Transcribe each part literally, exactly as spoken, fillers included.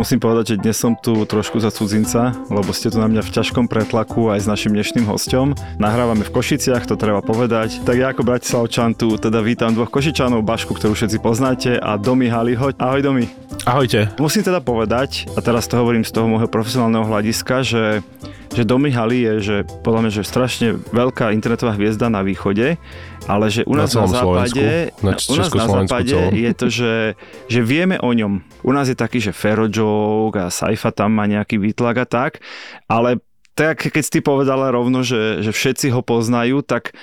Musím povedať, že dnes som tu trošku za cudzinca, lebo ste tu na mňa v ťažkom pretlaku aj s našim dnešným hosťom. Nahrávame v Košiciach, to treba povedať. Tak ja ako Bratislavčan tu teda vítam dvoch Košičanov, Bašku, ktorú všetci poznáte, a Domi Halyho. Ahoj Domi. Ahojte. Musím teda povedať, a teraz to hovorím z toho môjho profesionálneho hľadiska, že, že Domi Haly je, že podľa mňa, že strašne veľká internetová hviezda na východe, ale že u nás na, na západe, na, u nás na západe je to, že, že vieme o ňom. U nás je taký, že Ferojok a Sajfa tam má nejaký výtlak a tak, ale tak keď si povedala rovno, že, že všetci ho poznajú, tak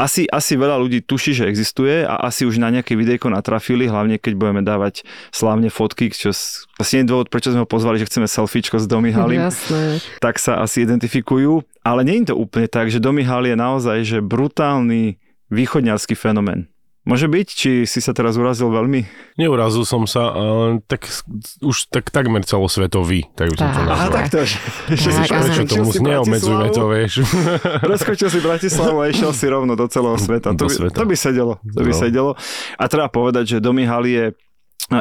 asi, asi veľa ľudí tuší, že existuje a asi už na nejaké videjko natrafili, hlavne keď budeme dávať slávne fotky, čo vlastne je dôvod, prečo sme ho pozvali, že chceme selfiečko s Domi Halym. Jasné. Tak sa asi identifikujú, ale nie je to úplne tak, že Domi Haly je naozaj že brutálny východňarský fenomén. Môže byť? Či si sa teraz urazil veľmi? Neurazil som sa, ale tak už tak, takmer celosvetový, tak by som to nazval. Aha, tak to už. Prečo tomu neobmedzujme to, vieš. Preskočil si Bratislavu a išiel si rovno do celého sveta. Do to, by, sveta. to by sedelo. To by no. sedelo. A treba povedať, že Domi Haly je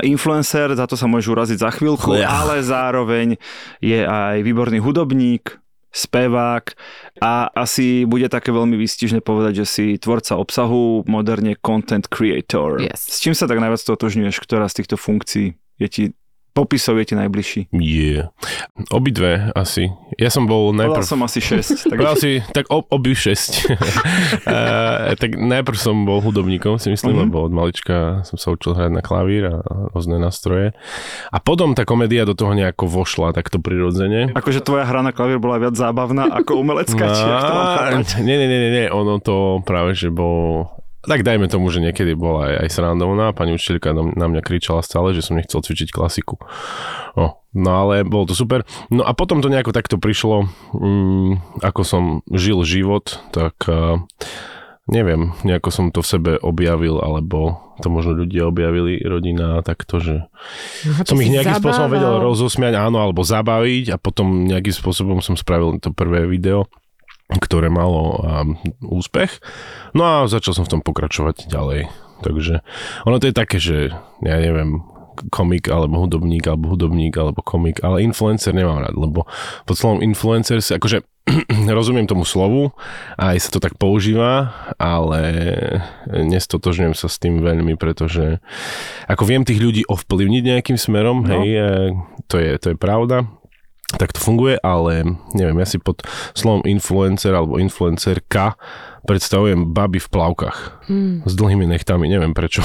influencer, za to sa môžeš uraziť za chvíľku, ja. ale zároveň je aj výborný hudobník, spevák a asi bude také veľmi výstižné povedať, že si tvorca obsahu, moderne content creator. Yes. S čím sa tak najviac totožňuješ, ktorá z týchto funkcií je ti, popisov je ti najbližší? Yeah. Obidve asi. Ja som bol najprv... Bola som asi šesť. Tak, asi, tak ob, obi šesť. uh, tak najprv som bol hudobníkom, si myslím, uh-huh. lebo od malička som sa učil hrať na klavír a rôzne nástroje. A potom tá komédia do toho nejako vošla takto prirodzene. Akože tvoja hra na klavír bola viac zábavná ako umelecká? Či jak to mám chápať? Nie, nie, nie, nie. Ono to práve, že bol... Tak dajme tomu, že niekedy bola aj, aj srandovná. Pani učiteľka na mňa kričala stále, že som nechcel cvičiť klasiku. No, no ale bolo to super. No a potom to nejako takto prišlo, um, ako som žil život, tak uh, neviem, nejako som to v sebe objavil, alebo to možno ľudia objavili, rodina, takto, že no, som ich nejakým zabával. spôsobom vedel rozosmiať, áno, alebo zabaviť a potom nejakým spôsobom som spravil to prvé video, ktoré malo um, úspech. No a začal som v tom pokračovať ďalej. Takže ono to je také, že ja neviem, komik alebo hudobník, alebo hudobník, alebo komik, ale influencer nemám rád, lebo pod slovom influencer si akože rozumiem tomu slovu a aj sa to tak používa, ale nestotožňujem sa s tým veľmi, pretože ako viem tých ľudí ovplyvniť nejakým smerom, no. hej, to je, to je pravda. Tak to funguje, ale neviem, ja si pod slovom influencer alebo influencerka predstavujem baby v plavkách mm. s dlhými nechtami, neviem prečo.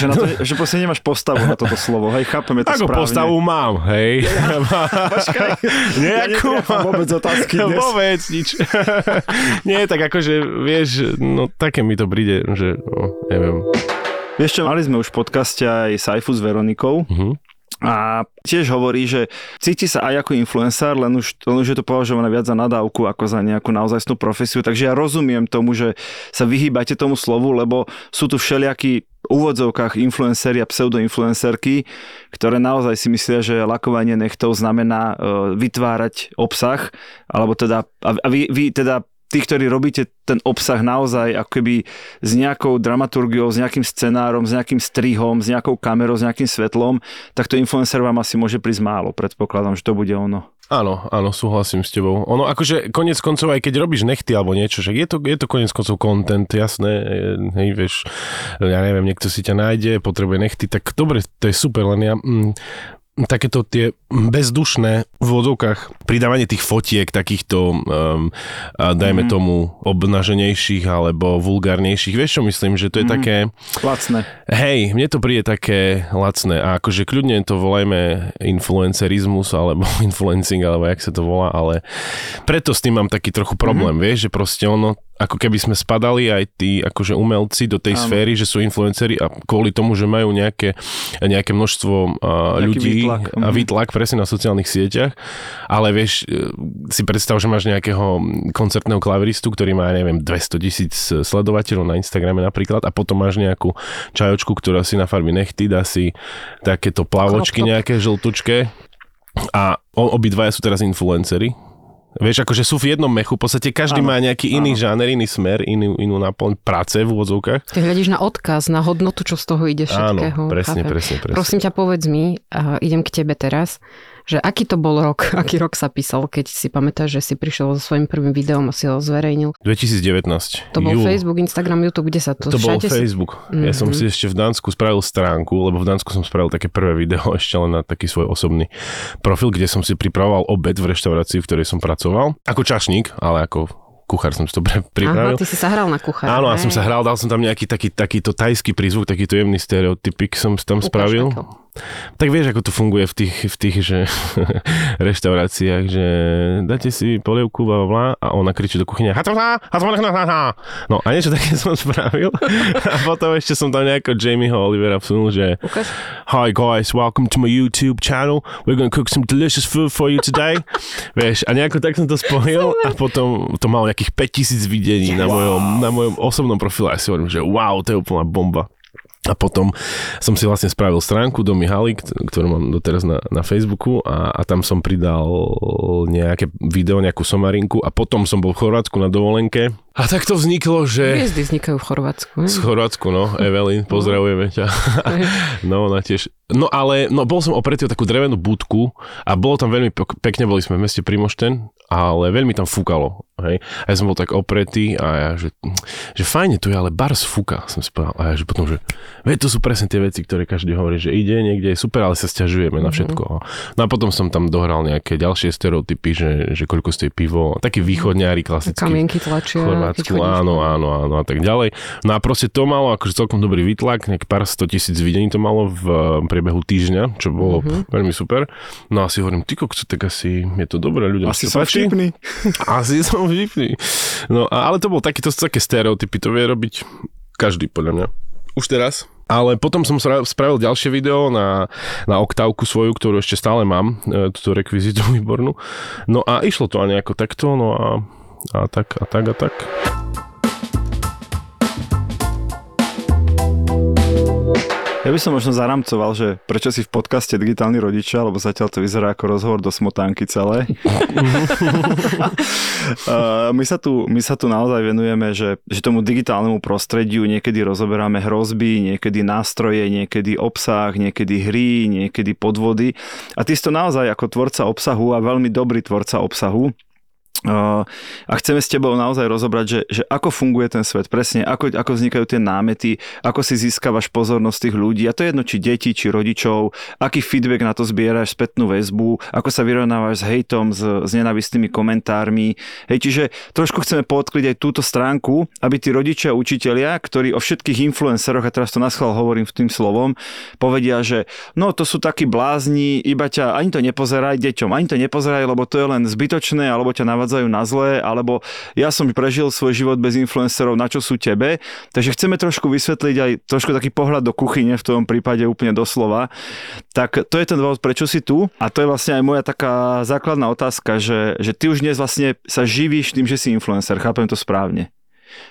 Že, na to, že proste nemáš postavu na toto slovo, hej, chápeme to ako správne. Ako postavu mám, hej. Ja, počkaj, nejakú... ja netriafam vôbec otázky dnes. Vôbec nič. Nie, tak akože, vieš, no také mi to príde, že no, neviem. Vieš čo, mali sme už v podcaste aj Sajfu s Veronikou. Mhm. A tiež hovorí, že cíti sa aj ako influencer, len už, len už je to považované viac za nadávku ako za nejakú naozajstnú profesiu. Takže ja rozumiem tomu, že sa vyhýbate tomu slovu, lebo sú tu všelijakí úvodzovkách influenceri a pseudoinfluencerky, ktoré naozaj si myslia, že lakovanie nechtov znamená vytvárať obsah, alebo teda, a vy, vy teda tí, ktorí robíte ten obsah naozaj akoby s nejakou dramaturgiou, s nejakým scenárom, s nejakým strihom, s nejakou kamerou, s nejakým svetlom, tak to influencer vám asi môže prísť málo. Predpokladám, že to bude ono. Áno, áno, súhlasím s tebou. Ono akože koniec koncov, aj keď robíš nechty alebo niečo, však je to, je to koniec koncov content, jasné, hej, vieš, ja neviem, niekto si ťa nájde, potrebuje nechty, tak dobre, to je super, len ja... Mm, takéto tie bezdušné v vodovkách pridávanie tých fotiek takýchto, um, dajme mm. tomu, obnaženejších alebo vulgárnejších. Vieš čo myslím? Že to je mm. také... Lacné. Hej, mne to príde také lacné. A akože kľudne to volajme influencerizmus alebo influencing, alebo jak sa to volá, ale preto s tým mám taký trochu problém, mm. vieš, že proste ono ako keby sme spadali aj tí akože umelci do tej Áno. sféry, že sú influenceri a kvôli tomu, že majú nejaké, nejaké množstvo uh, ľudí výtlak. a výtlak presne na sociálnych sieťach, ale vieš, si predstav, že máš nejakého koncertného klaviristu, ktorý má, neviem, dvesto tisíc sledovateľov na Instagrame napríklad a potom máš nejakú čajočku, ktorá si na farby nechty, dá si takéto plavočky nejaké žltučké a obidvaja sú teraz influenceri. Vieš, akože sú v jednom mechu, v podstate každý ano, má nejaký iný ano. žáner, iný smer, inú, inú náplň práce v úvodzovkách. Ty hľadíš na odkaz, na hodnotu, čo z toho ide všetkého. Áno, presne, presne, presne. Prosím ťa, povedz mi, uh, idem k tebe teraz, že aký to bol rok, aký rok sa písal, keď si pamätáš, že si prišiel so svojím prvým videom a si ho zverejnil? dvetisícdevätnásť. To bol Jú. Facebook, Instagram, YouTube, kde sa to... To bol Facebook. Si... Ja mm-hmm. som si ešte v Dánsku spravil stránku, lebo v Dánsku som spravil také prvé video ešte len na taký svoj osobný profil, kde som si pripravoval obed v reštaurácii, v ktorej som pracoval. Ako čašník, ale ako kuchár som si to pripravil. Aha, ty si sa hral na kuchára. Áno, ja som sa hral, dal som tam nejaký taký, takýto tajský prízvuk, takýto jemný stereotypik som tam Ukáž spravil. Ako. Tak vieš, ako to funguje v tých, v tých že, reštauráciách, že dáte si polievku, bla, bla, a ona kričí do kuchyne, hatrá, hatrá, no a niečo také som spravil. A potom ešte som tam nejako Jamieho Olivera vsunul, že Ukáž. Hi guys, welcome to my YouTube channel, we're gonna cook some delicious food for you today. Vieš, a nejako tak som to spojil a potom to malo nejakých päťtisíc videní yes. na, mojom, na mojom osobnom profile. Ja si hovorím, že wow, to je úplná bomba. A potom som si vlastne spravil stránku Domi Haly, ktorú mám doteraz na, na Facebooku a, a tam som pridal nejaké video, nejakú somarinku a potom som bol v Chorvátsku na dovolenke. A tak to vzniklo, že... Hviezdy vznikajú v Chorvátsku. Ne? Z Chorvátsku, no. Evelyn, pozdravujeme ťa. No, ona tiež... No ale no, bol som opretý o takú drevenú budku a bolo tam veľmi pekne, boli sme v meste Primošten, ale veľmi tam fúkalo. Hej. A ja som bol tak opretý a ja, že, že fajne tu je, ale bars fúka, som si povedal. A ja, že potom, že veď to sú presne tie veci, ktoré každý hovorí, že ide niekde, je super, ale sa sťažujeme na všetko. No a potom som tam dohral nejaké ďalšie stereotypy, že, že koľko stojí pivo, taký východňári klasický. Kamienky tlačia. Áno, áno, áno a tak ďalej. No a proste to malo akože celkom dobrý výtlak, nejak pár stotisíc videní to malo v priebehu týždňa, čo bolo mm-hmm. veľmi super. No a si hovorím, ty kokso, tak asi je to dobré, ľuďom asi som vtipný. Asi som vtipný. No a, ale to bol taký, to sú také stereotypy, to vie robiť každý podľa mňa. Už teraz. Ale potom som spravil ďalšie video na, na oktávku svoju, ktorú ešte stále mám, túto rekvizitu výbornú. No a išlo to a nejako takto, no a A tak, a tak, a tak. Ja by som možno zaramcoval, že prečo si v podcaste Digitálni rodičia, lebo zatiaľ to vyzerá ako rozhovor do smotánky celé. my, sa tu, my sa tu naozaj venujeme, že, že tomu digitálnemu prostrediu niekedy rozoberáme hrozby, niekedy nástroje, niekedy obsah, niekedy hry, niekedy podvody. A ty si to naozaj ako tvorca obsahu a veľmi dobrý tvorca obsahu, a chceme s tebou naozaj rozobrať, že, že ako funguje ten svet presne, ako, ako vznikajú tie námety, ako si získavaš pozornosť tých ľudí, a to je jedno, či deti, či rodičov, aký feedback na to zbieraš, spätnú väzbu, ako sa vyrovnávaš s hejtom, s, s nenávistnými komentármi. Hej, čiže trošku chceme podkliť aj túto stránku, aby tí rodičia a učitelia, ktorí o všetkých influenceroch, a teraz to naschvál hovorím tým slovom, povedia, že no to sú takí blázni, iba ťa ani to nepozeraj deťom, ani to nepozeraj, lebo to je len zbytočné, alebo ťa navádzajú na zlé, alebo ja som prežil svoj život bez influencerov, na čo sú tebe. Takže chceme trošku vysvetliť aj trošku taký pohľad do kuchyne, v tom prípade úplne doslova. Tak to je ten dôvod, prečo si tu. A to je vlastne aj moja taká základná otázka, že, že ty už dnes vlastne sa živíš tým, že si influencer. Chápem to správne.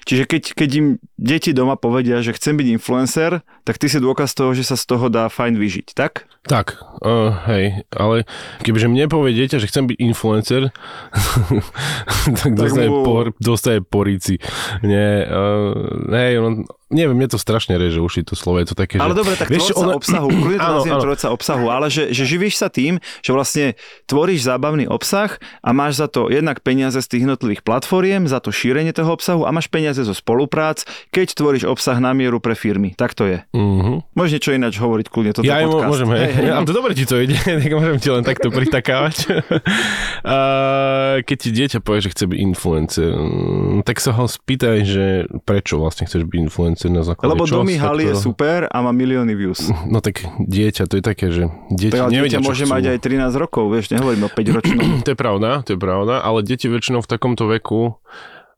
Čiže keď, keď im deti doma povedia, že chcem byť influencer, tak ty si dôkaz toho, že sa z toho dá fajn vyžiť, tak? Tak, uh, hej, ale kebyže mne povie dieťa, že chcem byť influencer, tak, tak dostaje, mu... por, dostaje poríci. Nie, uh, hej, on... Neviem, mne to strašne reže uši to slovo, je to také, ale že... Ale dobre, tak tvorca ona... obsahu, kľudne to nazviem tvorca obsahu, ale že, že živíš sa tým, že vlastne tvoríš zábavný obsah a máš za to jednak peniaze z tých jednotlivých platformiem, za to šírenie toho obsahu a máš peniaze zo spoluprác, keď tvoríš obsah na mieru pre firmy. Tak to je. Mm-hmm. Môžeš niečo ináč hovoriť kľudne, toto ja je podcast. Ja môžem, hej. hej, hej. Ale to dobre ti to ide, tak môžem ti len takto pritakávať. Keď ti dieťa povie, že chce byť influencer, tak sa ho spýtaj, že prečo vlastne chceš byť influencer. Lebo Domi Haly je super a má milióny views. No tak dieťa, to je také, že dieťa nevedia, čo môže chcú. Môže mať aj trinásť rokov, vieš, nehovorím o päť ročnom. To je pravda, to je pravda, ale deti väčšinou v takomto veku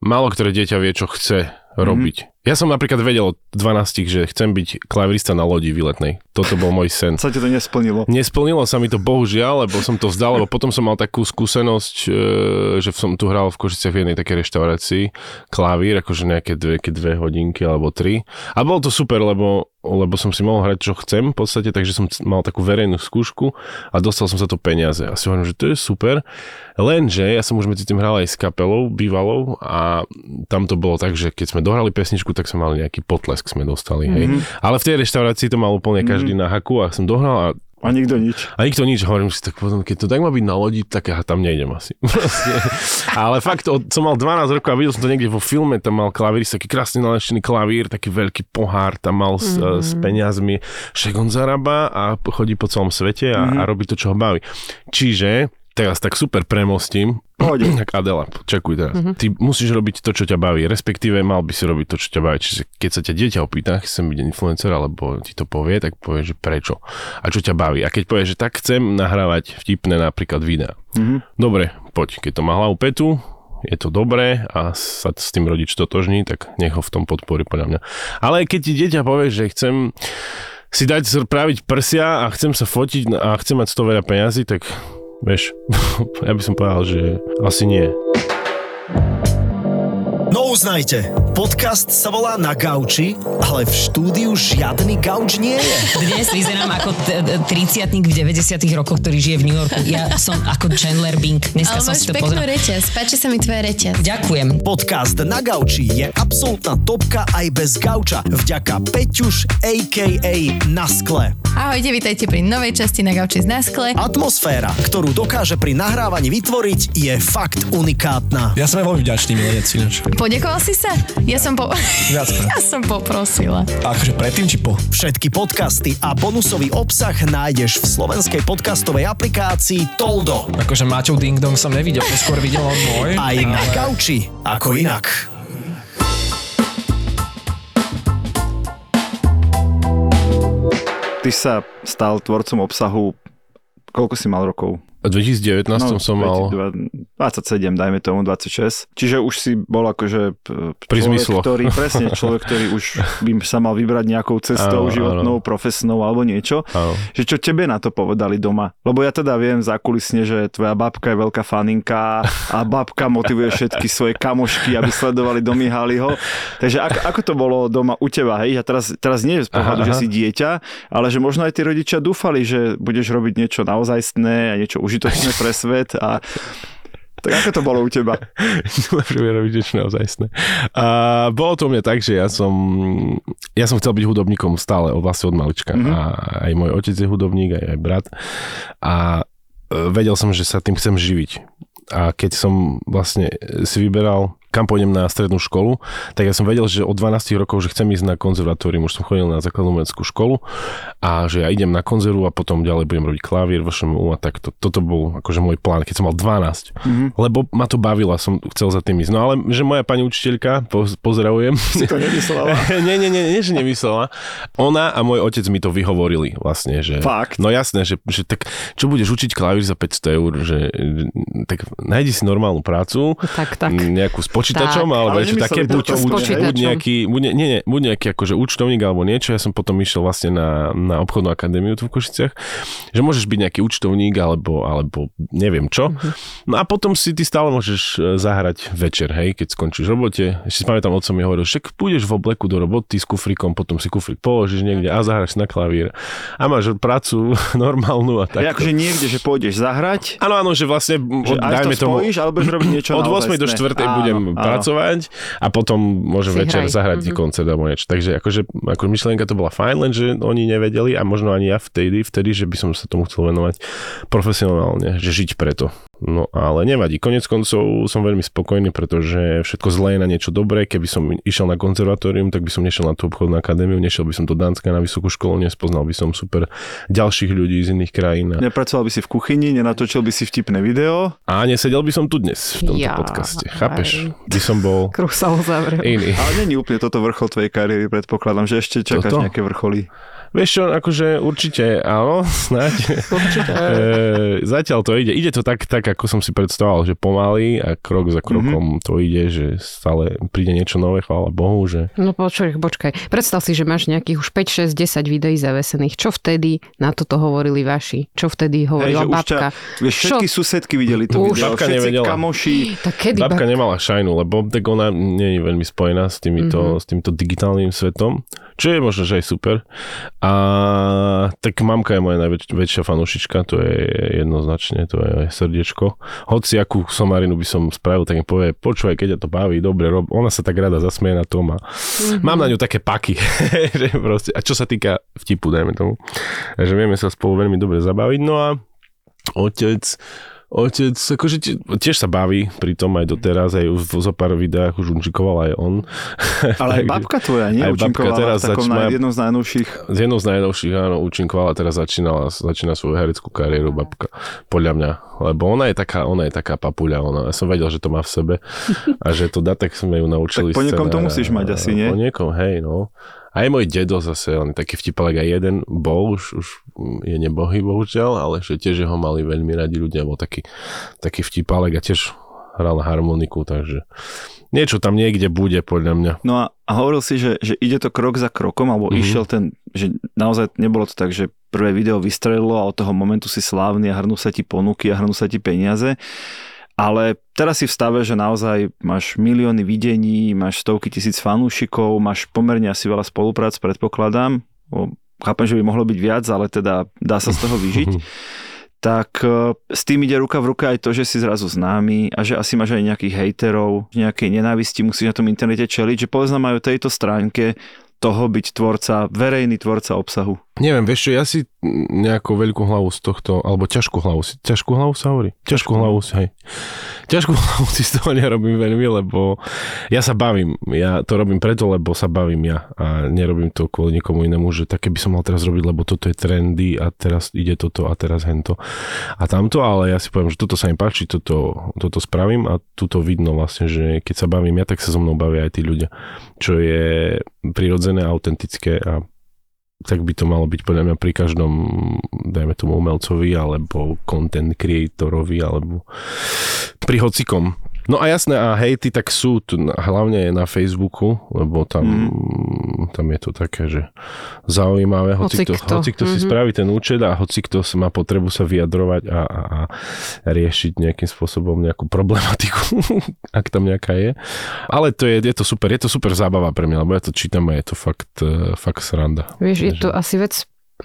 málo ktoré dieťa vie, čo chce robiť. Mm-hmm. Ja som napríklad vedel od dvanástich, že chcem byť klavirista na lodi výletnej. Toto bol môj sen. Sa ti to nesplnilo? Nesplnilo sa mi to bohužiaľ, lebo som to vzdal, lebo potom som mal takú skúsenosť, že som tu hral v Košiciach v jednej takej reštaurácii klavír, akože nejaké dve, dve hodinky alebo tri. A bolo to super, lebo, lebo som si mohol hrať, čo chcem v podstate, takže som mal takú verejnú skúšku a dostal som sa to peniaze. A si hovorím, že to je super. Lenže ja som už medzi tým hral aj s kapelou bývalou a tam to bolo tak, že keď sme dohrali pesničku, tak sme mali nejaký potlesk, sme dostali, hej. Mm-hmm. Ale v tej reštaurácii to mal úplne každý mm-hmm. na haku a som dohnal a... A nikto nič. A nikto nič, hovorím si, tak potom, keď to tak má byť na lodi, tak ja tam nejdem asi. Ale fakt, od, som mal dvanásť rokov a videl som to niekde vo filme, tam mal klavírista, taký krásne naleštený klavír, taký veľký pohár, tam mal s, mm-hmm. s peniazmi, však on zarába a chodí po celom svete a, mm-hmm. a robí to, čo ho baví. Čiže... Teraz tak super premostím. Poďme. Tak Adela, čakuj teraz. Mm-hmm. Ty musíš robiť to, čo ťa baví, respektíve mal by si robiť to, čo ťa baví. Čiže keď sa ťa dieťa opýta, chcem byť influencer, alebo ti to povie, tak povieš, že prečo a čo ťa baví. A keď povieš, že tak chcem nahrávať vtipné napríklad videá. Mm-hmm. Dobre, poď, keď to má hlavu petu, je to dobré a sa s tým rodič totožní, tak nech ho v tom podporí podľa mňa. Ale keď ti dieťa povie, že chcem si dať spraviť prsia a chcem sa fotiť a chcem mať z toho veľa peňazí, tak vieš, ja by som povedal, že asi nie. No uznajte, podcast sa volá Na Gauči, ale v štúdiu žiadny gauč nie je. Dnes vyzerám ako tridsiatnik v deväťdesiatych rokoch, ktorý žije v New Yorku. Ja som ako Chandler Bing. Dneska ale som si to pozrel. Ale máš peknú reťaz, páči sa mi tvoja reťaz. Ďakujem. Podcast Na Gauči je absolútna topka aj bez gauča. Vďaka Peťuš, á ká á Naskle. Ahojte, vítajte pri novej časti Na Gauči z Naskle. Atmosféra, ktorú dokáže pri nahrávaní vytvoriť, je fakt unikátna. Ja som aj veľmi vďačný, milenec. Poďakoval si sa? Ja som, po... ja som poprosila. Akože predtým či po? Všetky podcasty a bonusový obsah nájdeš v slovenskej podcastovej aplikácii Toldo. Akože Maťov Ding Dong som nevidel, to skôr videl on môj. Aj ale... Na Gauči, ako inak. Ty sa stal tvorcom obsahu, koľko si mal rokov? V dvetisícdevätnásť no, som mal... dvadsaťsedem, dajme tomu, dvadsaťšesť. Čiže už si bol akože... Pri zmysloch. Ktorý, presne, človek, ktorý už by sa mal vybrať nejakou cestou, áno, životnou, áno. profesnou alebo niečo. Áno. Že čo tebe na to povedali doma? Lebo ja teda viem zákulisne, že tvoja babka je veľká faninka a babka motivuje všetky svoje kamošky, aby sledovali Domi Halyho. Takže ako, ako to bolo doma u teba, hej? A teraz, teraz nie je z pohľadu, aha, že si dieťa, ale že možno aj tí rodičia dúfali, že budeš robiť niečo naozajstné a niečo užitočné pre svet a tak ako to bolo u teba? Lepšie mi robiť niečo naozajstné. A bolo to u mňa tak, že ja som ja som chcel byť hudobníkom stále vlastne od malička mm-hmm. a aj môj otec je hudobník, aj, aj brat a vedel som, že sa tým chcem živiť a keď som vlastne si vyberal kam pôjdem na strednú školu, tak ja som vedel, že od dvanástich rokov, že chcem ísť na konzervatórium, už som chodil na základnú umeleckú školu a že ja idem na konzervu a potom ďalej budem robiť klavír, vé š em ú a takto. Toto bol akože môj plán, keď som mal dvanásť. Mm-hmm. Lebo ma to bavilo, som chcel za tým ísť. No ale že moja pani učiteľka, pozdravujem. Si to nemyslela? nie, nie, nie, nie, že nemyslela. Ona a môj otec mi to vyhovorili vlastne, že... Fakt? No jasné, že, že tak čo budeš učiť klavír za päťsto eur, že tak nájdi si normálnu prácu. Tak, tak. Nejakú spoč- počítačom, tak, alebo niečo také, buď, buď, buď nejaký, buď, ne, ne, buď nejaký akože účtovník alebo niečo, ja som potom išiel vlastne na, na obchodnú akadémiu tu v Košiciach, že môžeš byť nejaký účtovník alebo, alebo neviem čo. Mm-hmm. No a potom si ty stále môžeš zahrať večer, hej, keď skončíš v robote. Ešte si pamätám, otcom mi hovoril, však pôjdeš v obleku do roboty s kufrikom, potom si kufrik položíš niekde a zahraš na klavír a máš prácu normálnu a tak. Ja, akože niekde, že pôjdeš zahrať. Áno, áno, že vlastne od, že dajme to spojíš, tomu, alebo robiť niečo od ôsmej do štvrtej budem pracovať a potom môže si večer hraj. zahrať mm-hmm. koncert alebo niečo. Takže akože, akože myšlienka to bola fajn, lenže oni nevedeli a možno ani ja vtedy, vtedy, že by som sa tomu chcel venovať profesionálne, že žiť preto. No ale nevadí, konec koncov som veľmi spokojný, pretože všetko zlé je na niečo dobré, keby som išiel na konzervatórium, tak by som nešiel na tú obchodnú akadémiu, nešiel by som do Dánska na vysokú školu, nespoznal by som super ďalších ľudí z iných krajín. Nepracoval by si v kuchyni, nenatočil by si vtipné video. A nesedel by som tu dnes v tomto ja, podcaste, chápeš? By som bol kruh sa uzavrel. Iný. Ale nie je úplne toto vrchol tvojej kariéry, predpokladám, že ešte čakáš toto? Nejaké vrcholy. Vieš čo, akože určite áno, snáď. Určite. E, zatiaľ to ide. Ide to tak, tak, ako som si predstavoval, že pomaly a krok za krokom mm-hmm. to ide, že stále príde niečo nové, chvála Bohu, že... No počuj, počkaj. Predstav si, že máš nejakých už päť, šesť, desať videí zavesených. Čo vtedy na toto hovorili vaši? Čo vtedy hovorila Hej, babka? Ťa, vieš, všetky susedky videli to video. Babka nevedela. Kamoši. Babka bab... nemala šajnu, lebo tak ona nie je veľmi spojená s týmito, mm-hmm. s týmto digitálnym svetom. Čo je možno, že aj super. A tak mamka je moja najväčšia fanúšička, to je jednoznačne, to je srdiečko. Hoci akú somarinu by som spravil, tak im povie, počúvaj, keď ja to baví, dobre, rob. Ona sa tak rada zasmie na tom a mm-hmm. mám na ňu také paky. Že proste, a čo sa týka vtipu, dajme tomu. Takže vieme sa spolu veľmi dobre zabaviť. No a otec... Otec, akože tiež sa baví, pritom aj doteraz, aj v zopár videách už učinkoval aj on. Ale aj babka tvoja, nie? Aj babka teraz začína... Jednou z najnovších. Z jednou z najnovších, áno, učinkovala, teraz začínala, začína svoju hereckú kariéru babka, podľa mňa. Lebo ona je taká, ona je taká papuľa, ona. Ja som vedel, že to má v sebe a že to dá, tak sme ju naučili. Tak po niekom to musíš mať asi, nie? Po niekom, hej, no. Aj môj dedo zase, on taký vtipalek, aj jeden bol, už, už je nebohý bohužiaľ, ale že tiež ho mali veľmi radi ľudia, bol taký, taký vtipalek a tiež hral na harmoniku, takže niečo tam niekde bude podľa mňa. No a, a hovoril si, že, že ide to krok za krokom, alebo mm-hmm. išiel ten, že naozaj nebolo to tak, že prvé video vystrelilo a od toho momentu si slávny a hrnú sa ti ponuky a hrnú sa ti peniaze. Ale teraz si v stave, že naozaj máš milióny videní, máš stovky tisíc fanúšikov, máš pomerne asi veľa spoluprác, predpokladám. Chápem, že by mohlo byť viac, ale teda dá sa z toho vyžiť. Tak s tým ide ruka v ruka aj to, že si zrazu známy a že asi máš aj nejakých hejterov, nejakej nenávisti, musíš na tom internete čeliť, že povedz nám aj o tejto stránke toho byť tvorca, verejný tvorca obsahu. Neviem, vieš čo, ja si nejakú veľkú hlavu z tohto, alebo ťažkú hlavu, ťažkú hlavu sa hovorí? Ťažkú hlavu, hej. Ťažkú hlavu si z toho nerobím veľmi, lebo ja sa bavím. Ja to robím preto, lebo sa bavím ja a nerobím to kvôli nikomu inému, že také by som mal teraz robiť, lebo toto je trendy a teraz ide toto a teraz hento a tamto, ale ja si poviem, že toto sa im páči, toto, toto spravím a tuto vidno vlastne, že keď sa bavím ja, tak sa so mnou bavia aj tí ľudia, čo je prirodzené a autentické a tak by to malo byť podľa mňa pri každom, dajme tomu umelcovi, alebo content creatorovi, alebo pri hocikom. No a jasné, a hejty tak sú, hlavne je na Facebooku, lebo tam, mm. tam je to také, že zaujímavé, hoci, hoci kto, hoci kto mm-hmm. si spraví ten účet a hoci kto má potrebu sa vyjadrovať a, a, a riešiť nejakým spôsobom nejakú problematiku, ak tam nejaká je. Ale to je, je to super, je to super zábava pre mňa, lebo ja to čítam a je to fakt, fakt sranda. Vieš, je to asi vec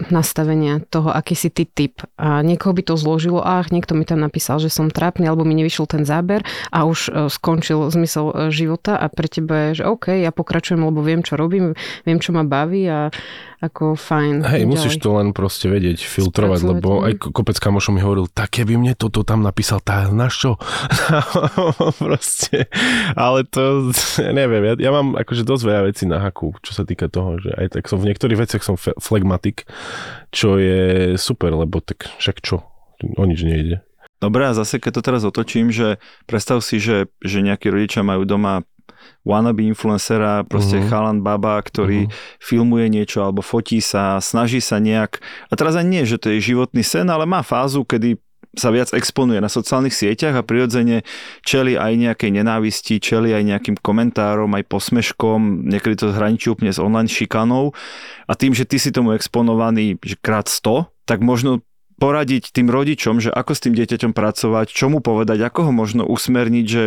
nastavenia toho, aký si ty typ. A niekoho by to zložilo, ach, niekto mi tam napísal, že som trápny, alebo mi nevyšiel ten záber a už skončil zmysel života a pre teba je, že OK, ja pokračujem, lebo viem, čo robím, viem, čo ma baví a ako fajn. Hej, musíš to len proste vedieť, filtrovať, Spracovať. Lebo aj kopec kamošov mi hovoril, tak keby mne toto tam napísal, tá na čo? Proste, ale to neviem, ja, ja mám akože dosť veľa vecí na haku, čo sa týka toho, že aj tak som v niektorých veciach som f- flegmatik, čo je super, lebo tak však čo? O nič nejde. Dobre, a zase keď to teraz otočím, že predstav si, že, že nejakí rodičia majú doma wannabe influencera, proste uh-huh. chalan baba, ktorý uh-huh. filmuje niečo alebo fotí sa, snaží sa nejak. A teraz aj nie, že to je životný sen, ale má fázu, kedy sa viac exponuje na sociálnych sieťach a prirodzene čeli aj nejakej nenávisti, čeli aj nejakým komentárom, aj posmeškom, niekedy to hraničí úplne s online šikanou a tým, že ty si tomu exponovaný že krát sto, tak možno poradiť tým rodičom, že ako s tým dieťaťom pracovať, čo mu povedať, ako ho možno usmerniť, že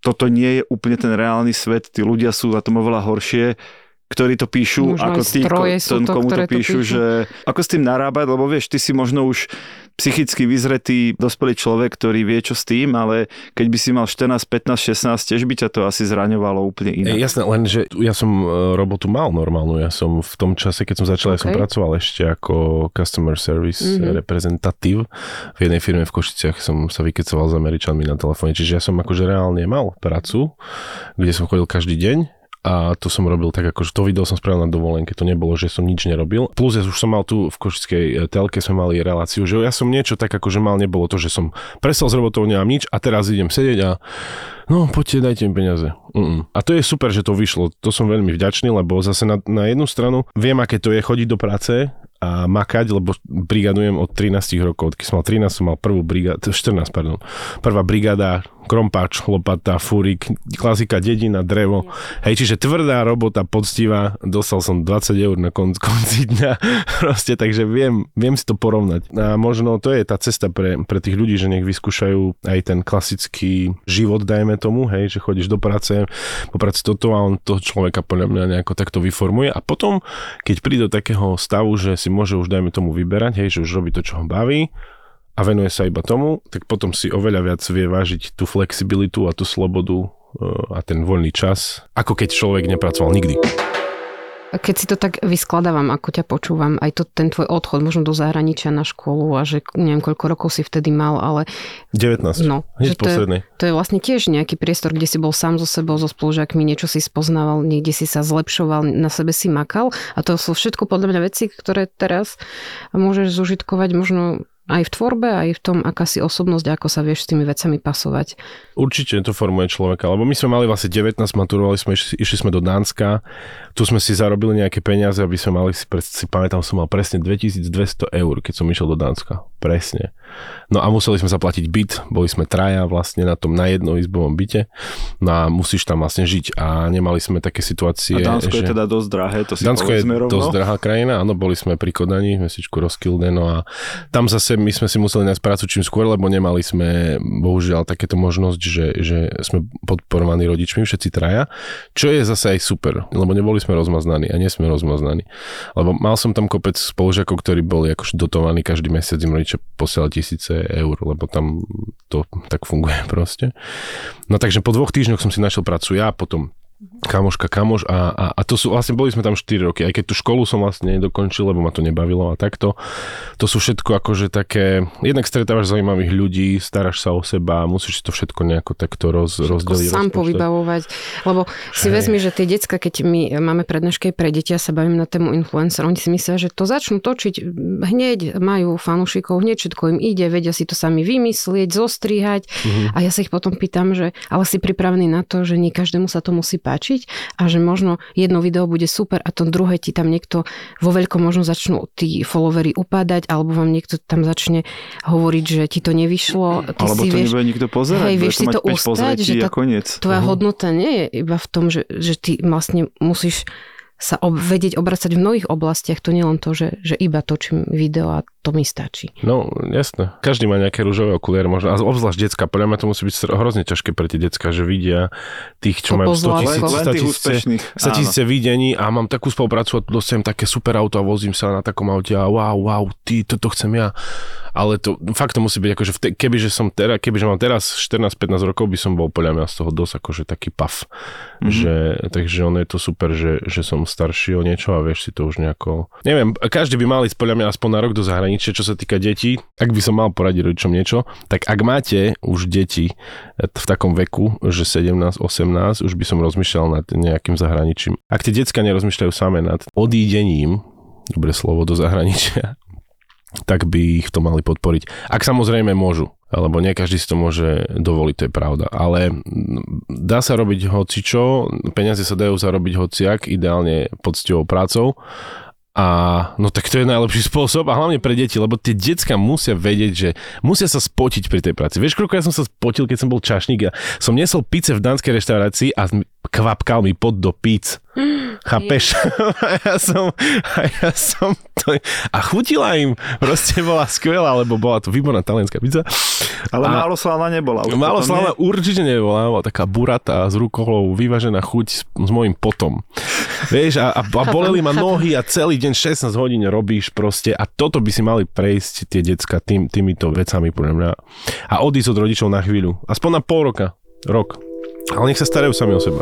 toto nie je úplne ten reálny svet, tí ľudia sú na tom oveľa horšie, ktorí to píšu, možno ako tí, ko, ten, to, komu to píšu, to píšu, že ako s tým narábať, lebo vieš, ty si možno už psychicky vyzretý, dospelý človek, ktorý vie, čo s tým, ale keď by si mal štrnásť, pätnásť, šestnásť, tiež by ťa to asi zraňovalo úplne inak. E, jasné, lenže ja som robotu mal normálnu, ja som v tom čase, keď som začal, okay. ja som pracoval ešte ako customer service mm-hmm. reprezentatív v jednej firme v Košiciach, som sa vykecoval s Američanmi na telefóne, čiže ja som akože reálne mal prácu, kde som chodil každý deň, a to som robil tak, akože to video som spravil na dovolenke, to nebolo, že som nič nerobil. Plus ja už som mal tu v košickej telke, sme mali reláciu, že ja som niečo tak akože mal, nebolo to, že som prestal s robotou, nemám nič a teraz idem sedieť a no poďte, dajte mi peniaze. Mm-mm. A to je super, že to vyšlo, to som veľmi vďačný, lebo zase na, na jednu stranu viem, aké to je chodiť do práce a makať, lebo brigadujem od trinásť rokov, odkedy som mal trinásť, som mal prvú brigádu, štrnásť, pardon, prvá brigáda, krompáč, lopata, fúrik, klasika, dedina, drevo, hej, čiže tvrdá robota, poctivá, dostal som dvadsať eur na konci, konci dňa, proste, takže viem, viem si to porovnať. A možno to je tá cesta pre, pre tých ľudí, že nech vyskúšajú aj ten klasický život, dajme tomu, hej, že chodíš do práce, po práci toto a on toho človeka podľa mňa nejako takto vyformuje a potom, keď príde do takého stavu, že si môže už dajme tomu vyberať, hej, že už robí to, čo ho baví a venuje sa iba tomu, tak potom si oveľa viac vie vážiť tú flexibilitu a tú slobodu a ten voľný čas, ako keď človek nepracoval nikdy. Keď si to tak vyskladávam, ako ťa počúvam, aj to, ten tvoj odchod možno do zahraničia na školu a že neviem, koľko rokov si vtedy mal, ale... devätnásť, no, hneď posledný. To, to je vlastne tiež nejaký priestor, kde si bol sám so sebou, so spolužiakmi, niečo si spoznával, niekde si sa zlepšoval, na sebe si makal a to sú všetko podľa mňa veci, ktoré teraz môžeš zužitkovať možno... aj v tvorbe, aj v tom, aká si osobnosť, ako sa vieš s tými vecami pasovať. Určite to formuje človeka, lebo my sme mali vlastne devätnásť, maturovali sme, išli, išli sme do Dánska, tu sme si zarobili nejaké peniaze, aby sme mali, si, si pamätám, som mal presne dvetisícdvesto eur, keď som išiel do Dánska. Presne. No a museli sme zaplatiť byt, boli sme traja vlastne na tom na jednoizbovom byte, no a musíš tam vlastne žiť a nemali sme také situácie. A Dánsko že... je teda dosť drahé, to si Dánsko povedzme rovno. Dánsko je dosť drahá krajina, áno, boli sme pri Kodani, mestečku Roskilde, no a tam zase my sme si museli nájsť prácu čím skôr, lebo nemali sme bohužiaľ takéto možnosť, že, že sme podporovaní rodičmi, všetci traja, čo je zase aj super, lebo neboli sme rozmaznaní a nie sme rozmaznaní. Lebo mal som tam kopec spolužiakov, ktorí boli akož dotovaní každý mesiac, im rodičia posielali tisíce eur, lebo tam to tak funguje proste. No takže po dvoch týždňoch som si našiel prácu ja, potom kamoška, kamoš a, a, a to sú, vlastne boli sme tam štyri roky, aj keď tú školu som vlastne nedokončil, lebo ma to nebavilo a takto. To sú všetko akože také, jednak stretávaš zaujímavých ľudí, staráš sa o seba, musíš si to všetko nejako takto roz, rozdeliť. Sám povybavovať, lebo si vezmi, že tie decka, keď my máme prednášky pre deti, ja sa bavím na tému influencer, oni si myslia, že to začnú točiť hneď, majú fanúšikov, hneď všetko im ide, vedia si to sami vymyslieť, zostrihať mm-hmm. a ja sa ich potom pýtam, že ale si pripravený na to, že nie každému sa to musí a že možno jedno video bude super a to druhé ti tam niekto vo veľkom možno začnú tí followery upadať alebo vám niekto tam začne hovoriť, že ti to nevyšlo. Ty alebo si to vieš, nebude nikto pozerať. Hej, vieš si to ustať, že tá, tvoja uh-huh. hodnota nie je iba v tom, že, že ty vlastne musíš sa ob- vedieť obracať v mnohých oblastiach. To nie len to, že, že iba točím video a to mi stačí. No, jasné. Každý má nejaké ružové okuliare možno. A obzvlášť decká. Podľa mňa to musí byť hrozne ťažké pre tie decká, že vidia tých, čo to majú sto tisíce videní a mám takú spoluprácu a dostajem také super auto a vozím sa na takom aute a wow, wow, ty, toto chcem ja. Ale to fakt to musí byť akože te, kebyže som teraz, kebyže mám teraz štrnásť pätnásť rokov, by som bol podľa mňa z toho dosť akože taký paf. Mm-hmm. Že, takže ono je to super, že, že som starší o niečo a vieš si to už nejako... Neviem, každý by mal ísť podľa mňa aspoň na rok do zahraničia, čo sa týka detí. Ak by som mal poradiť rodičom niečo, tak ak máte už deti v takom veku, že sedemnásť osemnásť, už by som rozmýšľal nad nejakým zahraničím. Ak tie decka nerozmýšľajú same nad odídením, dobre slovo, do zahraničia, tak by ich to mali podporiť. Ak samozrejme môžu, lebo nie každý si to môže dovoliť, to je pravda. Ale dá sa robiť hocičo, peniaze sa dajú zarobiť hociak, ideálne poctivou prácou. A no tak to je najlepší spôsob a hlavne pre deti, lebo tie decka musia vedieť, že musia sa spotiť pri tej práci. Vieš, koľko ja som sa spotil, keď som bol čašník a som nesol píce v dánskej reštaurácii a kvapkal mi pod do píc. Mm, Chápeš? Ja som, a ja som to... A chutila im. Proste bola skvelá, lebo bola to výborná talianská pizza. Ale a málo slaná nebola. Málo slaná nie... určite nebola. Bola taká burata s rukoholou, vyvážená chuť s, s mojím potom. Vieš, a, a, a boleli ma nohy a celý deň šestnásť hodín robíš proste a toto by si mali prejsť tie decka tým, týmito vecami podľa mňa a odísť od rodičov na chvíľu. Aspoň na pol roka. Rok. Ale nech sa starajú sami o seba.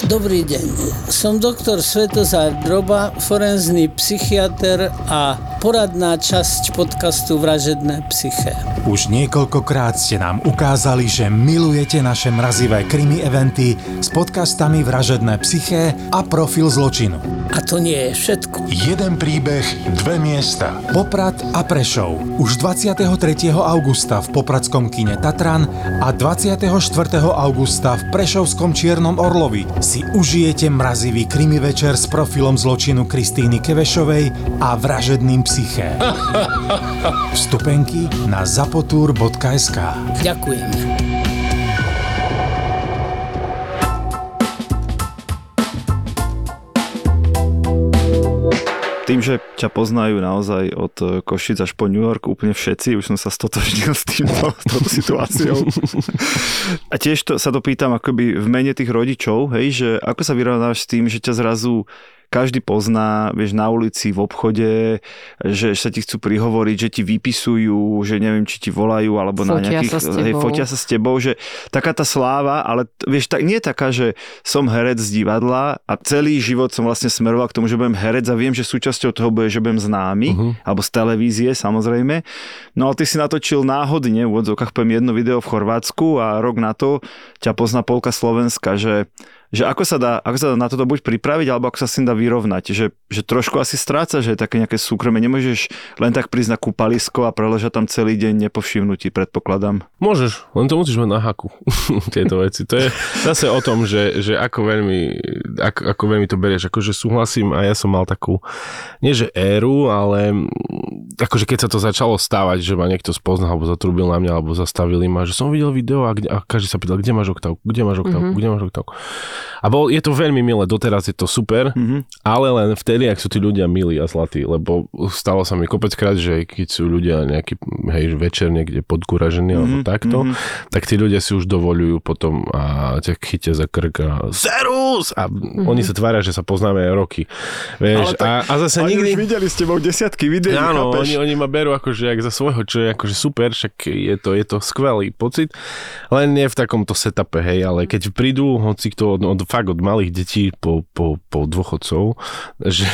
Dobrý deň, som doktor Svetozar Droba, forenzný psychiater a poradná časť podcastu Vražedné psyché. Už niekoľkokrát ste nám ukázali, že milujete naše mrazivé krimi eventy s podcastami Vražedné psyché a Profil zločinu. A to nie je všetko. Jeden príbeh, dve miesta. Poprad a Prešov. Už dvadsiateho tretieho augusta v popradskom kine Tatran a dvadsiateho štvrtého augusta v prešovskom Čiernom Orlovi si užijete mrazivý krimi večer s Profilom zločinu Kristíny Kövešovej a Vražedným psyché. Vstupenky na zapotur bodka es ká. Ďakujem. Tým, že ťa poznajú naozaj od Košic až po New York úplne všetci, už som sa stotožnil s týmto, s touto situáciou. A tiež to, sa to pýtam akoby v mene tých rodičov, hej, že ako sa vyrovnáš s tým, že ťa zrazu každý pozná, vieš, na ulici, v obchode, že sa ti chcú prihovoriť, že ti vypisujú, že neviem, či ti volajú, alebo fotia na nejakých... Sa hej, fotia sa s tebou. Že taká tá sláva, ale vieš, tak, nie je taká, že som herec z divadla a celý život som vlastne smeroval k tomu, že budem herec a viem, že súčasťou toho bude, že budem známy, uh-huh. alebo z televízie, samozrejme. No ale ty si natočil náhodne, v odzokách poviem jedno video v Chorvátsku a rok na to ťa pozná polka Slovenska, že... Že ako sa dá, ako sa dá na toto buď pripraviť, alebo ako sa s tým dá vyrovnať. Že, že trošku asi stráca, že je také nejaké súkromie. Nemôžeš len tak prísť na kúpalisko a preležať tam celý deň nepovšimnutí, predpokladám. Môžeš, len to musíš mať na haku. Tieto veci. To je zase o tom, že, že ako, veľmi, ako, ako veľmi to berieš. Akože súhlasím a ja som mal takú, nie že éru, ale akože keď sa to začalo stávať, že ma niekto spoznal, alebo zatrubil na mňa, alebo zastavili ma, že som videl video a, kde, a každý sa pýtal, kde máš oktávku, kde máš oktávku, mm-hmm. kde máš oktávku. A bol, je to veľmi milé, doteraz je to super, mm-hmm. ale len vtedy, ak sú tí ľudia milí a zlatí, lebo stalo sa mi kopeckrát, že keď sú ľudia nejaký, hej, večer niekde podkuražení mm-hmm. alebo takto, mm-hmm. tak tí ľudia si už dovolujú potom a ťa chytia za krk a serus! A mm-hmm. oni sa tvária, že sa poznáme aj roky. Vieš, a, a zase oni nikdy... Oni už videli s tebou desiatky videí, áno, chápeš? Oni, oni ma berú akože jak za svojho, čo je akože super, však je to, je to skvelý pocit, len nie v takomto setupe, hej, ale keď prídu, hoci kto od, od fakt od malých detí po, po, po dôchodcov, že,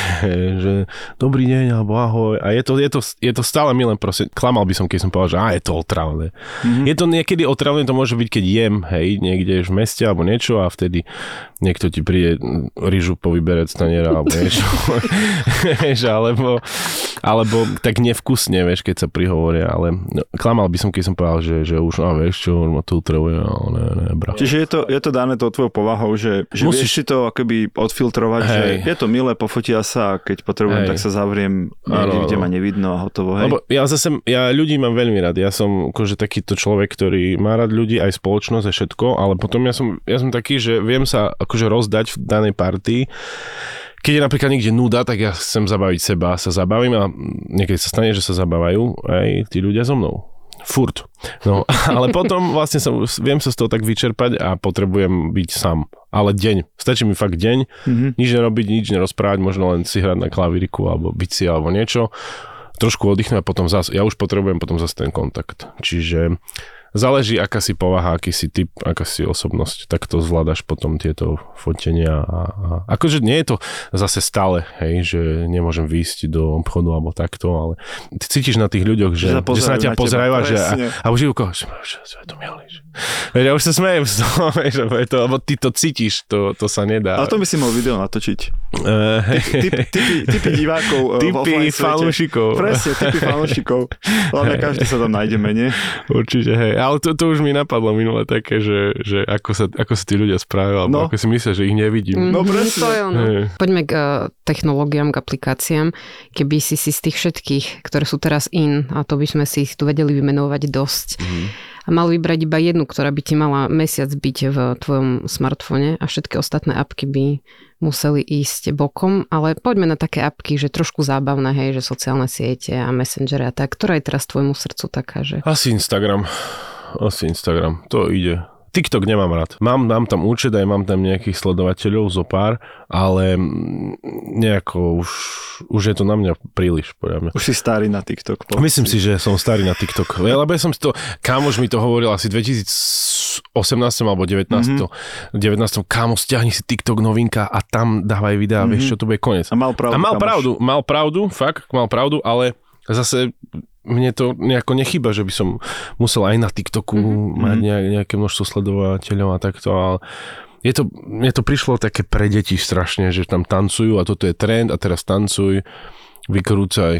že dobrý deň, alebo ahoj. A je to, je to, je to stále milé, proste, klamal by som, keď som povedal, že á, je to otravné. Mm-hmm. Je to niekedy otravné, to môže byť, keď jem, hej, niekde v meste, alebo niečo, a vtedy niekto ti príde ryžu povyberať z taniera, alebo niečo. alebo, alebo tak nevkusne, vieš, keď sa prihovoria, ale no, klamal by som, keď som povedal, že, že už, a vieš čo, on ma tu utravuje, ale ne, ne, brat. Čiže je to, je to dané to tvojou povahou, že Že musíš... vieš si to akoby odfiltrovať, hej. Že je to milé, pofotia sa a keď potrebujem, hej. tak sa zavriem niekde, kde ma nevidno a hotovo, hej. Lebo ja zase, ja ľudí mám veľmi rád, ja som akože takýto človek, ktorý má rád ľudí, aj spoločnosť a všetko, ale potom ja som, ja som taký, že viem sa akože rozdať v danej partii. Keď je napríklad niekde nuda, tak ja chcem zabaviť seba, sa zabavím a niekedy sa stane, že sa zabávajú aj tí ľudia so mnou. Furt. No, ale potom vlastne som, viem sa z toho tak vyčerpať a potrebujem byť sám. Ale deň. Stačí mi fakt deň. Mm-hmm. Nič nerobiť, nič nerozprávať, možno len si hrať na klavíriku alebo bici alebo niečo. Trošku oddychnúť a potom zase, ja už potrebujem potom zase ten kontakt. Čiže záleží, aká si povaha, aký si typ, aká si osobnosť, tak to zvládaš potom tieto fotenia. A, a akože nie je to zase stále, hej, že nemôžem výjsť do obchodu alebo takto, ale ty cítiš na tých ľuďoch, že, že, že sa na ťa pozerajú a, a už je uko, že Svetom Jališ. Ja už sa smejem z toho, to, lebo ty to cítiš, to, to sa nedá. Ale to by si mal video natočiť. Uh, typy, typy, typy divákov v offline svete. Typy fanúšikov. Presne, typy fanúšikov. Hlavne každý sa tam nájde menej. Určite, hej. Ale to, to už mi napadlo minule také, že, že ako, sa, ako sa tí ľudia správajú, alebo no. ako si myslia, že ich nevidím. No presne. To je ono. Poďme k uh, technológiám, k aplikáciám. Keby si si z tých všetkých, ktoré sú teraz in, a to by sme si ich tu vedeli vymenovať dosť, mm. a mal vybrať iba jednu, ktorá by ti mala mesiac byť v tvojom smartfóne a všetky ostatné apky by museli ísť bokom, ale poďme na také apky, že trošku zábavné, hej, že sociálne siete a messengery a tak. Ktorá je teraz tvojmu srdcu taká, že... Asi Instagram. Asi Instagram. To ide. Ty TikTok nemám rád. Mám, mám tam účet, aj mám tam nejakých sledovateľov zo pár, ale nejako už, už je to na mňa príliš. Poďme. Už si starý na TikTok. Povedzme. Myslím si, že som starý na TikTok. Lebo ja som to, kámoš mi to hovoril asi dvetisíc osemnásť alebo devätnásť Mm-hmm. devätnásť Kámo, stiahni si TikTok novinka a tam dávaj videá, mm-hmm. vieš čo, to bude koniec. A mal pravdu. A mal pravdu, mal pravdu, fakt, mal pravdu, ale zase mne to nejako nechýba, že by som musel aj na TikToku mm-hmm. mať nejaké množstvo sledovateľov a takto, ale je to, mne to prišlo také pre deti strašne, že tam tancujú a toto je trend a teraz tancuj, vykrúcaj.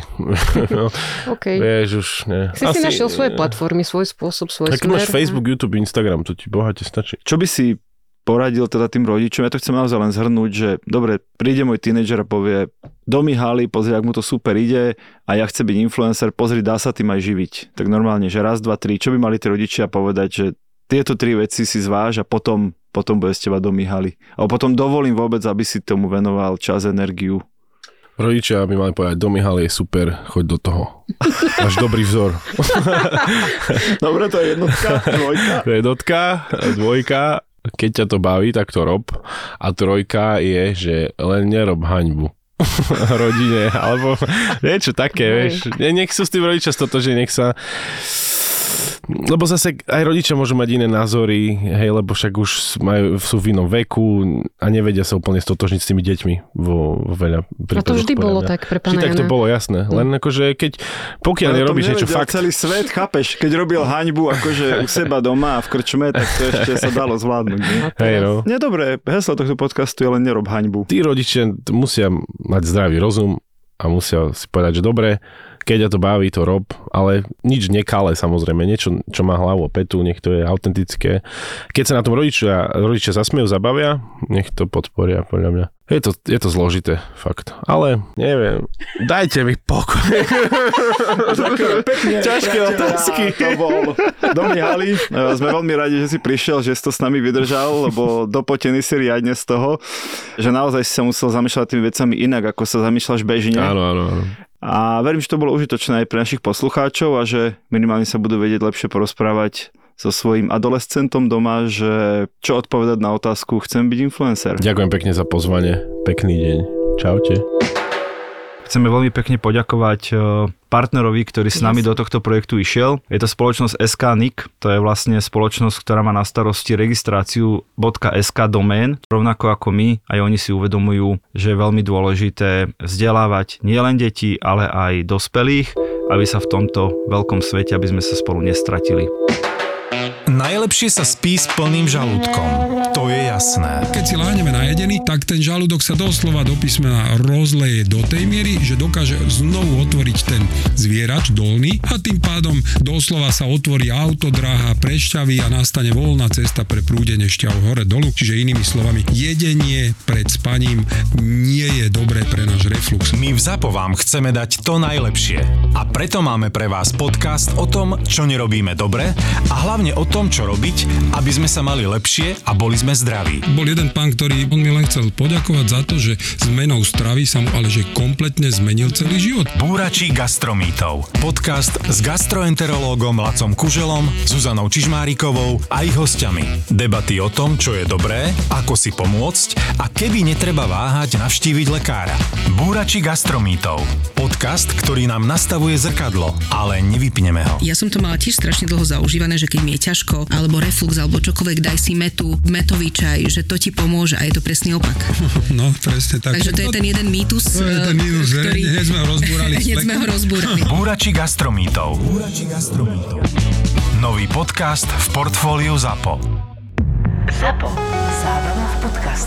No, okay. Vieš, už ne. Si Asi, si našiel svoje platformy, svoj spôsob, svoj tak smer. Tak máš Facebook, YouTube, Instagram, to ti bohate stačí. Čo by si poradil teda tým rodičom, ja to chcem naozaj len zhrnúť, že dobre, príde môj tínedžer a povie Domi Haly, pozri, ak mu to super ide a ja chcem byť influencer, pozri, dá sa tým aj živiť. Tak normálne, že raz, dva, tri, čo by mali tí rodičia povedať, že tieto tri veci si zváž a potom, potom bude z teba Domi Haly. A potom dovolím vôbec, aby si tomu venoval čas, energiu. Rodičia by mali povedať, Domi Haly je super, choď do toho. Máš dobrý vzor. Dobre, to je jednotka, dvojka. To je jednotka, dvojka. Keď ťa to baví, tak to rob. A trojka je, že len nerob haňbu rodine, alebo niečo také, vieš. Nech sú s tým rodičia stotožní, nech sa... Lebo zase aj rodičia môžu mať iné názory, hej, lebo však už majú, sú v inom veku a nevedia sa úplne stotožniť s tými deťmi vo, vo veľa prípadoch. A to vždy bolo tak pre pána Jana. Vždy tak to bolo, jasné. Len akože keď, pokiaľ nerobíš niečo fakt... celý svet, chápeš, keď robil haňbu akože u seba doma a v krčme, tak to ešte sa dalo zvládnuť. Hej, no. Nedobre, heslo tohto podcastu je len nerob haňbu. Tí rodičia musia mať zdravý rozum a musia si povedať, že dobre, keď ťa to baví, to rob, ale nič nekalé samozrejme, niečo, čo má hlavu a petu, nech to je autentické. Keď sa na tom rodičia, rodičia zasmejú, zabavia, nech to podporia, podľa mňa. Je to, je to zložité, fakt. Ale, neviem, dajte mi pokoj. Pekne, ťažké otázky. To bol Domi Haly. Sme veľmi radi, že si prišiel, že si to s nami vydržal, lebo dopotený si riadne z toho, že naozaj si sa musel zamýšľať tými vecami inak, ako sa zamýšľaš bežne. Áno, áno, áno. A verím, že to bolo užitočné aj pre našich poslucháčov a že minimálne sa budú vedieť lepšie porozprávať so svojím adolescentom doma, že čo odpovedať na otázku, chcem byť influencer. Ďakujem pekne za pozvanie. Pekný deň. Čaute. Chceme veľmi pekne poďakovať partnerovi, ktorý s nami do tohto projektu išiel. Je to spoločnosť es ká nic, to je vlastne spoločnosť, ktorá má na starosti registráciu .sk domén. Rovnako ako my, aj oni si uvedomujú, že je veľmi dôležité vzdelávať nielen deti, ale aj dospelých, aby sa v tomto veľkom svete, aby sme sa spolu nestratili. Najlepšie sa spí s plným žalúdkom. To je jasné. Keď si láhneme najedení, tak ten žalúdok sa doslova do písmena rozleje do tej miery, že dokáže znovu otvoriť ten zvierač dolný a tým pádom doslova sa otvorí autodráha, prešťaví a nastane voľná cesta pre prúdenie šťav hore dolu. Čiže inými slovami, jedenie pred spaním nie je dobré pre náš reflux. My v ZAPO vám chceme dať to najlepšie. A preto máme pre vás podcast o tom, čo nerobíme dobre a hlavne o tom, tom, čo robiť, aby sme sa mali lepšie a boli sme zdraví. Bol jeden pán, ktorý on mi len chcel poďakovať za to, že zmenou stravy sa mu ale že kompletne zmenil celý život. Búrači gastromýtov. Podcast s gastroenterológom Lacom Kuželom, Zuzanou Čižmárikovou a ich hostiami. Debaty o tom, čo je dobré, ako si pomôcť a keby netreba váhať navštíviť lekára. Búrači gastromýtov. Podcast, ktorý nám nastavuje zrkadlo, ale nevypneme ho. Ja som to mala tiež strašne dlho zaužívané, že keď mi je ťažko, alebo reflux, alebo čokoľvek, daj si metu, metový čaj, že to ti pomôže a je to presný opak. No, presne tak. Takže to je ten jeden mýtus, to je ten mýtus, ktorý... Hneď sme ho rozbúrali. Hneď sme ho rozbúrali. Búrači gastromýtov. Búrači gastromýtov. Nový podcast v portfóliu ZAPO. ZAPO. Zábrná v podcastov.